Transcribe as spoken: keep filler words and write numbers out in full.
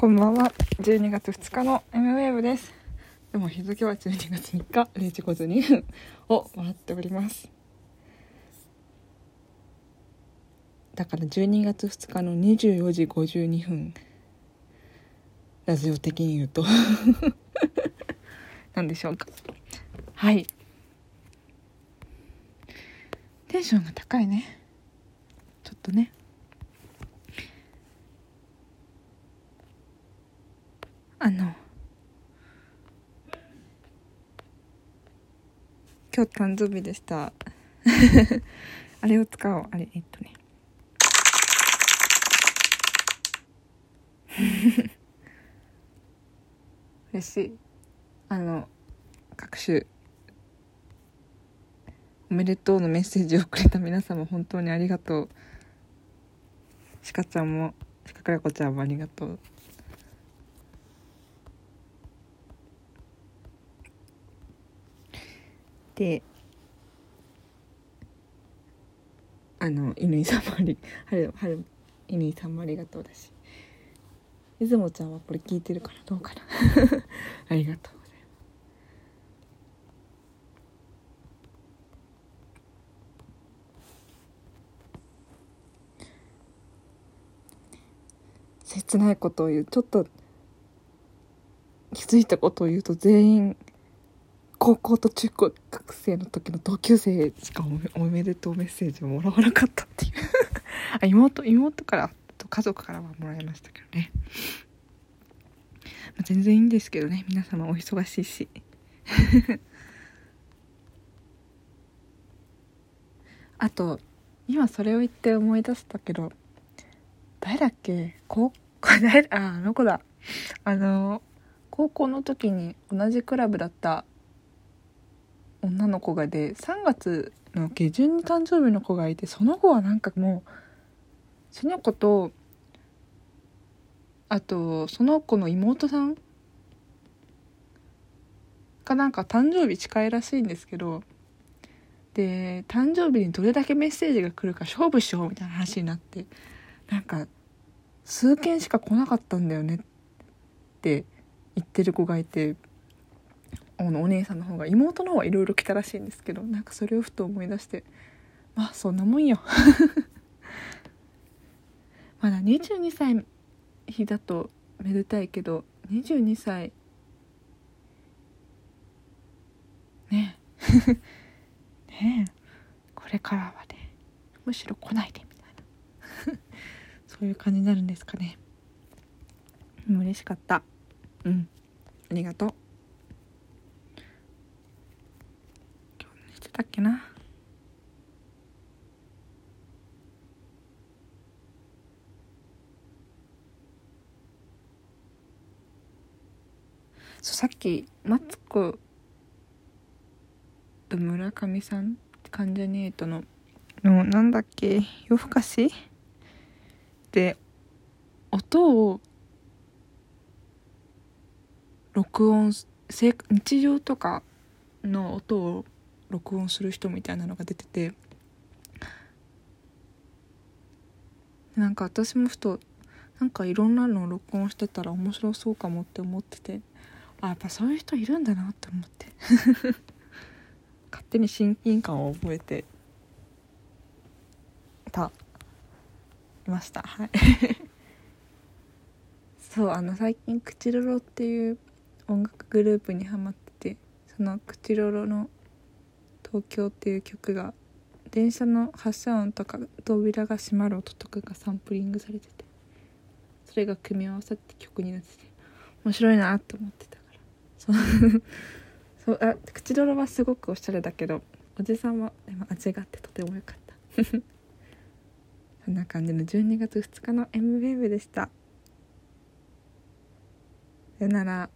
こんばんは。じゅうにがつふつかの エムウェーブ です。でも日付はじゅうにがつみっかれいじごじゅうにふんを回っております。だからじゅうにがつふつかのにじゅうよじごじゅうにふん、ラジオ的に言うとなんでしょうか。はい、テンションが高いね。ちょっとね、あの今日誕生日でしたあれを使おう。あれえっとね嬉しい。あの各種おめでとうのメッセージをくれた皆様、本当にありがとう。しかちゃんも、しかくらこちゃんもありがとう。で、あの犬さんもあり、はるはる犬さんもありがとうだし、いずもちゃんはこれ聞いてるからどうかなありがとうございます。切ないことを言う、ちょっと気づいたことを言うと、全員高校と中学生の時の同級生しかおめでとうメッセージをもらわなかったっていうあ、妹妹からと家族からはもらいましたけどね、まあ、全然いいんですけどね、皆様お忙しいしあと今それを言って思い出したけど、誰だっけ、こ誰ああの子だ、あの高校の時に同じクラブだった女の子がで、さんがつの下旬に誕生日の子がいて、その子はなんかもうその子とあとその子の妹さんがなんか誕生日近いらしいんですけど、で誕生日にどれだけメッセージが来るか勝負しようみたいな話になって、なんか数件しか来なかったんだよねって言ってる子がいて、お姉さんの方が、妹の方はいろいろ来たらしいんですけど、なんかそれをふと思い出して、まあそんなもんよまだにじゅうにさい日だとめでたいけど、にじゅうにさいねえねえ、これからはね、むしろ来ないでみたいなそういう感じになるんですかね。嬉しかった。うん、ありがとう。だっけな、そうさっきマツコと村上さん、関ジャニエイトののなんだっけ、夜更かしで音を録音、日常とかの音を録音する人みたいなのが出てて、なんか私もふとなんかいろんなのを録音してたら面白そうかもって思ってて、あ、やっぱそういう人いるんだなって思って勝手に親近感を覚えてたいました。はいそうあの最近クチロロっていう音楽グループにハマってて、そのクチロロの東京っていう曲が、電車の発車音とか扉が閉まる音とかがサンプリングされてて、それが組み合わさって曲になってて、面白いなと思ってたからそうそう、あ、口どろはすごくおしゃれだけど、おじさんはでも味があってとても良かったそんな感じのじゅうにがつふつかの エムウェーブ でした。さよなら。